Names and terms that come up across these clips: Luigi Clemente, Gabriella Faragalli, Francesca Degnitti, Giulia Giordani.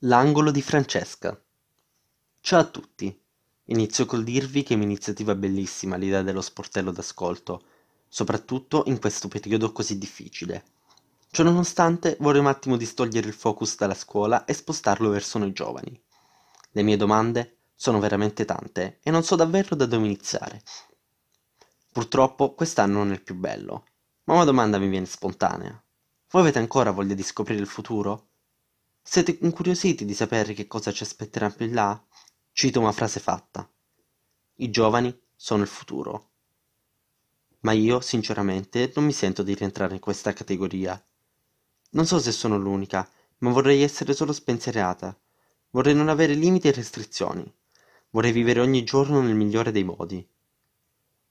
L'angolo di Francesca. Ciao a tutti, inizio col dirvi che è un'iniziativa bellissima l'idea dello sportello d'ascolto, soprattutto in questo periodo così difficile. Ciononostante vorrei un attimo distogliere il focus dalla scuola e spostarlo verso noi giovani. Le mie domande sono veramente tante e non so davvero da dove iniziare. Purtroppo quest'anno non è il più bello, ma una domanda mi viene spontanea. Voi avete ancora voglia di scoprire il futuro? Siete incuriositi di sapere che cosa ci aspetterà più in là? Cito una frase fatta. I giovani sono il futuro. Ma io, sinceramente, non mi sento di rientrare in questa categoria. Non so se sono l'unica, ma vorrei essere solo spensierata. Vorrei non avere limiti e restrizioni. Vorrei vivere ogni giorno nel migliore dei modi.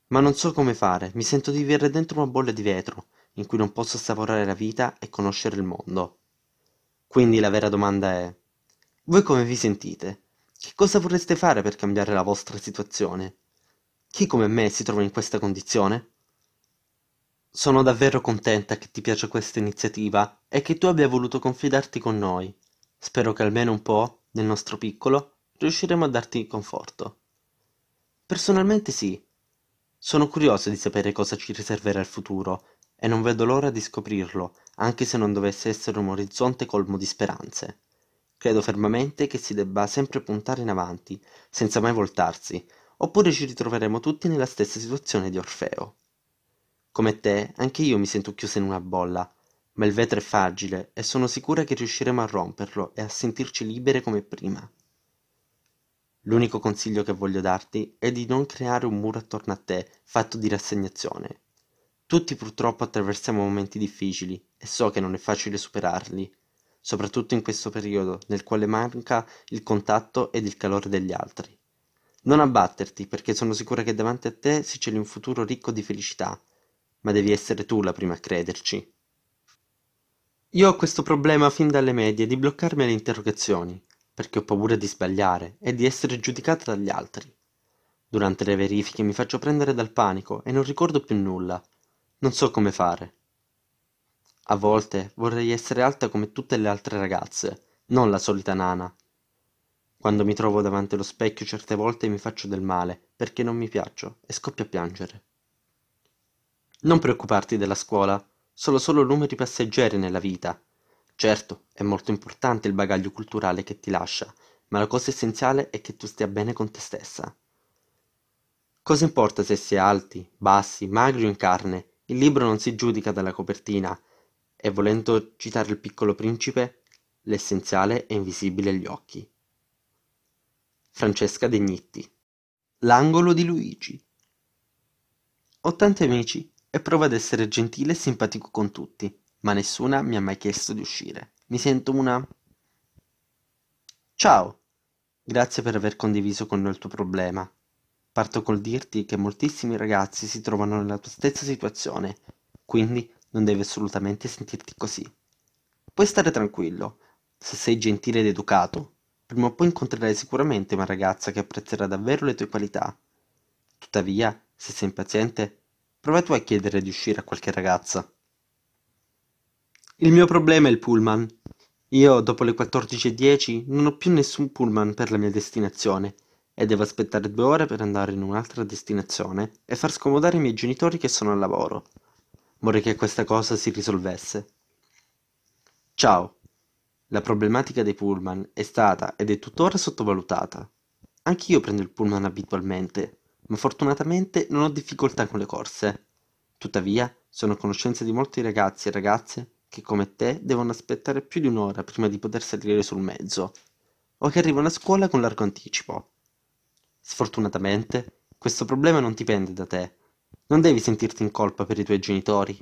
Ma non so come fare, mi sento di vivere dentro una bolla di vetro, in cui non posso assaporare la vita e conoscere il mondo. Quindi la vera domanda è: voi come vi sentite? Che cosa vorreste fare per cambiare la vostra situazione? Chi come me si trova in questa condizione? Sono davvero contenta che ti piaccia questa iniziativa e che tu abbia voluto confidarti con noi. Spero che almeno un po', nel nostro piccolo, riusciremo a darti conforto. Personalmente sì. Sono curioso di sapere cosa ci riserverà il futuro e non vedo l'ora di scoprirlo, anche se non dovesse essere un orizzonte colmo di speranze. Credo fermamente che si debba sempre puntare in avanti, senza mai voltarsi, oppure ci ritroveremo tutti nella stessa situazione di Orfeo. Come te, anche io mi sento chiusa in una bolla, ma il vetro è fragile e sono sicura che riusciremo a romperlo e a sentirci libere come prima. L'unico consiglio che voglio darti è di non creare un muro attorno a te fatto di rassegnazione. Tutti purtroppo attraversiamo momenti difficili e so che non è facile superarli, soprattutto in questo periodo nel quale manca il contatto ed il calore degli altri. Non abbatterti, perché sono sicura che davanti a te si celi un futuro ricco di felicità, ma devi essere tu la prima a crederci. Io ho questo problema fin dalle medie di bloccarmi alle interrogazioni, perché ho paura di sbagliare e di essere giudicata dagli altri. Durante le verifiche mi faccio prendere dal panico e non ricordo più nulla. Non so come fare. A volte vorrei essere alta come tutte le altre ragazze, non la solita nana. Quando mi trovo davanti allo specchio certe volte mi faccio del male, perché non mi piaccio, e scoppio a piangere. Non preoccuparti della scuola, sono solo numeri passeggeri nella vita. Certo, è molto importante il bagaglio culturale che ti lascia, ma la cosa essenziale è che tu stia bene con te stessa. Cosa importa se si è alti, bassi, magri o in carne? Il libro non si giudica dalla copertina e, volendo citare il Piccolo Principe, l'essenziale è invisibile agli occhi. Francesca Degnitti. L'angolo di Luigi. Ho tanti amici e provo ad essere gentile e simpatico con tutti, ma nessuna mi ha mai chiesto di uscire. Mi sento una... Ciao! Grazie per aver condiviso con noi il tuo problema. Parto col dirti che moltissimi ragazzi si trovano nella tua stessa situazione, quindi non devi assolutamente sentirti così. Puoi stare tranquillo, se sei gentile ed educato, prima o poi incontrerai sicuramente una ragazza che apprezzerà davvero le tue qualità. Tuttavia, se sei impaziente, prova tu a chiedere di uscire a qualche ragazza. Il mio problema è il pullman. Io, dopo le 14:10, non ho più nessun pullman per la mia destinazione, e devo aspettare 2 ore per andare in un'altra destinazione e far scomodare i miei genitori che sono al lavoro. Vorrei che questa cosa si risolvesse. Ciao. La problematica dei pullman è stata ed è tuttora sottovalutata. Anch'io prendo il pullman abitualmente, ma fortunatamente non ho difficoltà con le corse. Tuttavia, sono a conoscenza di molti ragazzi e ragazze che, come te, devono aspettare più di 1 ora prima di poter salire sul mezzo, o che arrivano a scuola con largo anticipo. Sfortunatamente, questo problema non dipende da te. Non devi sentirti in colpa per i tuoi genitori.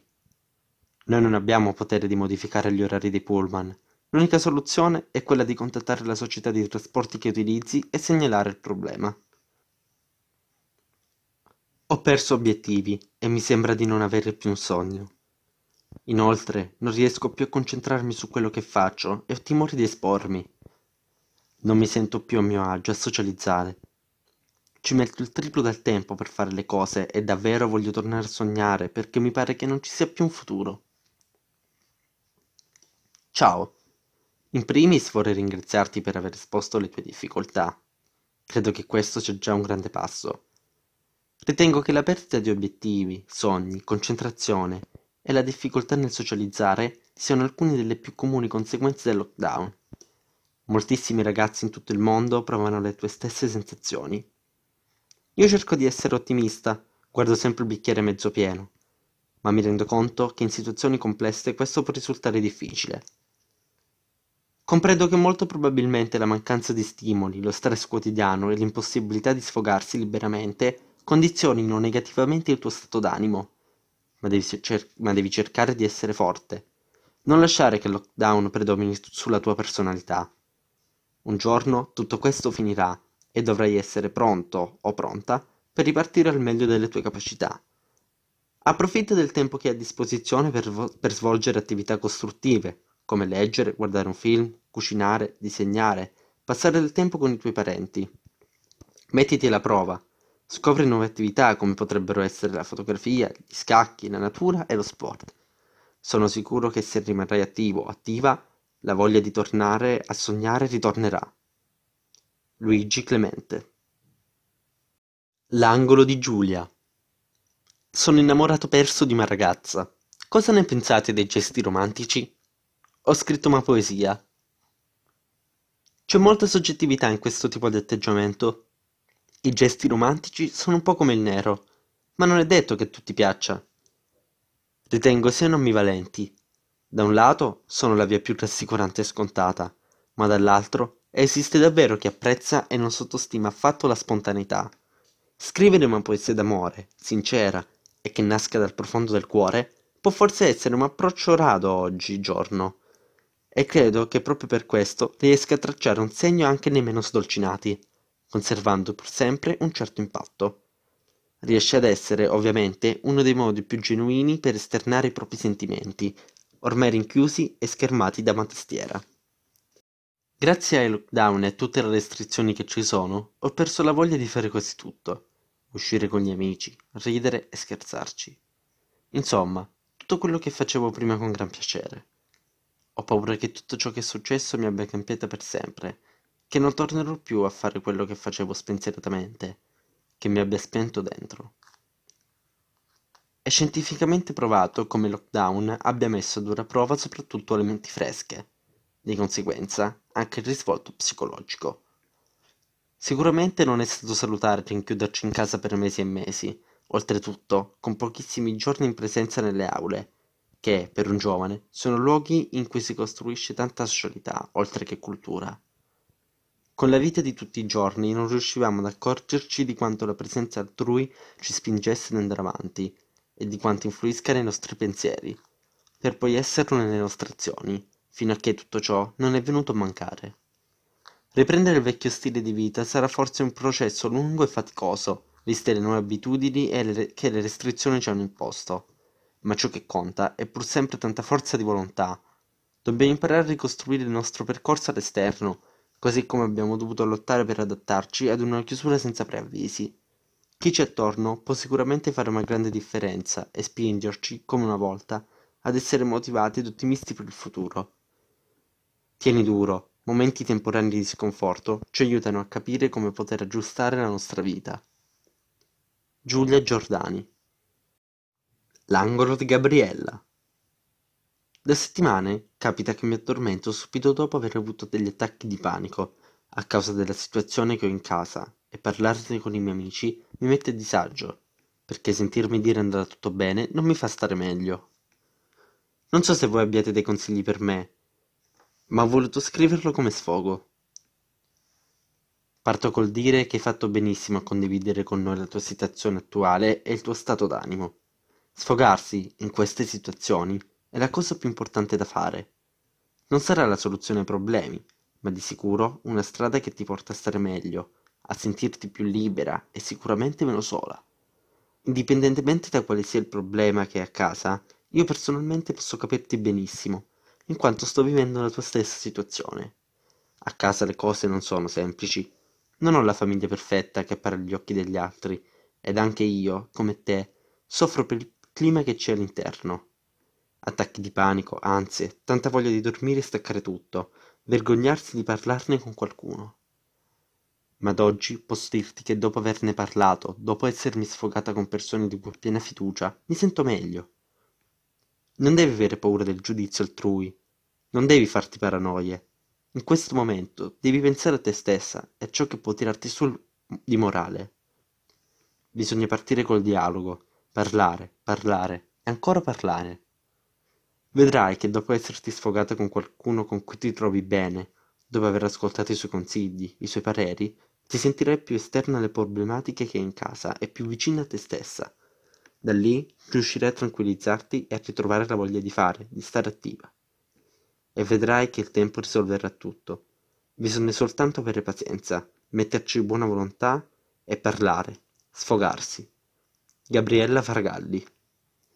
Noi non abbiamo potere di modificare gli orari dei pullman. L'unica soluzione è quella di contattare la società di trasporti che utilizzi e segnalare il problema. Ho perso obiettivi e mi sembra di non avere più un sogno. Inoltre, non riesco più a concentrarmi su quello che faccio e ho timore di espormi. Non mi sento più a mio agio a socializzare. Ci metto il triplo del tempo per fare le cose e davvero voglio tornare a sognare, perché mi pare che non ci sia più un futuro. Ciao. In primis vorrei ringraziarti per aver esposto le tue difficoltà. Credo che questo sia già un grande passo. Ritengo che la perdita di obiettivi, sogni, concentrazione e la difficoltà nel socializzare siano alcune delle più comuni conseguenze del lockdown. Moltissimi ragazzi in tutto il mondo provano le tue stesse sensazioni. Io cerco di essere ottimista, guardo sempre il bicchiere mezzo pieno, ma mi rendo conto che in situazioni complesse questo può risultare difficile. Comprendo che molto probabilmente la mancanza di stimoli, lo stress quotidiano e l'impossibilità di sfogarsi liberamente condizionino negativamente il tuo stato d'animo, ma devi cercare di essere forte. Non lasciare che il lockdown predomini sulla tua personalità. Un giorno tutto questo finirà e dovrai essere pronto o pronta per ripartire al meglio delle tue capacità. Approfitta del tempo che hai a disposizione per svolgere attività costruttive, come leggere, guardare un film, cucinare, disegnare, passare del tempo con i tuoi parenti. Mettiti alla prova, scopri nuove attività come potrebbero essere la fotografia, gli scacchi, la natura e lo sport. Sono sicuro che se rimarrai attivo o attiva, la voglia di tornare a sognare ritornerà. Luigi Clemente. L'angolo di Giulia. Sono innamorato perso di una ragazza. Cosa ne pensate dei gesti romantici? Ho scritto una poesia. C'è molta soggettività in questo tipo di atteggiamento. I gesti romantici sono un po' come il nero, ma non è detto che a tutti piaccia. Ritengo siano ambivalenti. Da un lato sono la via più rassicurante e scontata, ma dall'altro esiste davvero chi apprezza e non sottostima affatto la spontaneità. Scrivere una poesia d'amore, sincera e che nasca dal profondo del cuore, può forse essere un approccio rado oggigiorno. E credo che proprio per questo riesca a tracciare un segno anche nei meno sdolcinati, conservando pur sempre un certo impatto. Riesce ad essere, ovviamente, uno dei modi più genuini per esternare i propri sentimenti, ormai rinchiusi e schermati da una tastiera. Grazie ai lockdown e a tutte le restrizioni che ci sono, ho perso la voglia di fare quasi tutto. Uscire con gli amici, ridere e scherzarci. Insomma, tutto quello che facevo prima con gran piacere. Ho paura che tutto ciò che è successo mi abbia cambiata per sempre, che non tornerò più a fare quello che facevo spensieratamente, che mi abbia spento dentro. È scientificamente provato come il lockdown abbia messo a dura prova soprattutto le menti fresche, di conseguenza anche il risvolto psicologico. Sicuramente non è stato salutare rinchiuderci in casa per mesi e mesi, oltretutto con pochissimi giorni in presenza nelle aule, che, per un giovane, sono luoghi in cui si costruisce tanta socialità, oltre che cultura. Con la vita di tutti i giorni non riuscivamo ad accorgerci di quanto la presenza altrui ci spingesse ad andare avanti e di quanto influisca nei nostri pensieri, per poi esserlo nelle nostre azioni, fino a che tutto ciò non è venuto a mancare. Riprendere il vecchio stile di vita sarà forse un processo lungo e faticoso, viste le nuove abitudini che le restrizioni ci hanno imposto. Ma ciò che conta è pur sempre tanta forza di volontà. Dobbiamo imparare a ricostruire il nostro percorso all'esterno, così come abbiamo dovuto lottare per adattarci ad una chiusura senza preavvisi. Chi c'è attorno può sicuramente fare una grande differenza e spingerci, come una volta, ad essere motivati ed ottimisti per il futuro. Tieni duro, momenti temporanei di sconforto ci aiutano a capire come poter aggiustare la nostra vita. Giulia Giordani. L'angolo di Gabriella. Da settimane capita che mi addormento subito dopo aver avuto degli attacchi di panico a causa della situazione che ho in casa, e parlarne con i miei amici mi mette a disagio, perché sentirmi dire andrà tutto bene non mi fa stare meglio. Non so se voi abbiate dei consigli per me, ma ho voluto scriverlo come sfogo. Parto col dire che hai fatto benissimo a condividere con noi la tua situazione attuale e il tuo stato d'animo. Sfogarsi in queste situazioni è la cosa più importante da fare. Non sarà la soluzione ai problemi, ma di sicuro una strada che ti porta a stare meglio, a sentirti più libera e sicuramente meno sola. Indipendentemente da quale sia il problema che hai a casa, io personalmente posso capirti benissimo, in quanto sto vivendo la tua stessa situazione. A casa le cose non sono semplici. Non ho la famiglia perfetta che appare agli occhi degli altri, ed anche io, come te, soffro per il clima che c'è all'interno. Attacchi di panico, ansie, tanta voglia di dormire e staccare tutto, vergognarsi di parlarne con qualcuno. Ma ad oggi posso dirti che dopo averne parlato, dopo essermi sfogata con persone di pur piena fiducia, mi sento meglio. Non devi avere paura del giudizio altrui, non devi farti paranoie. In questo momento devi pensare a te stessa e a ciò che può tirarti su di morale. Bisogna partire col dialogo, parlare, parlare e ancora parlare. Vedrai che dopo esserti sfogata con qualcuno con cui ti trovi bene, dopo aver ascoltato i suoi consigli, i suoi pareri, ti sentirai più esterna alle problematiche che hai in casa e più vicina a te stessa. Da lì riuscirai a tranquillizzarti e a ritrovare la voglia di fare, di stare attiva. E vedrai che il tempo risolverà tutto. Bisogna soltanto avere pazienza, metterci buona volontà e parlare, sfogarsi. Gabriella Faragalli.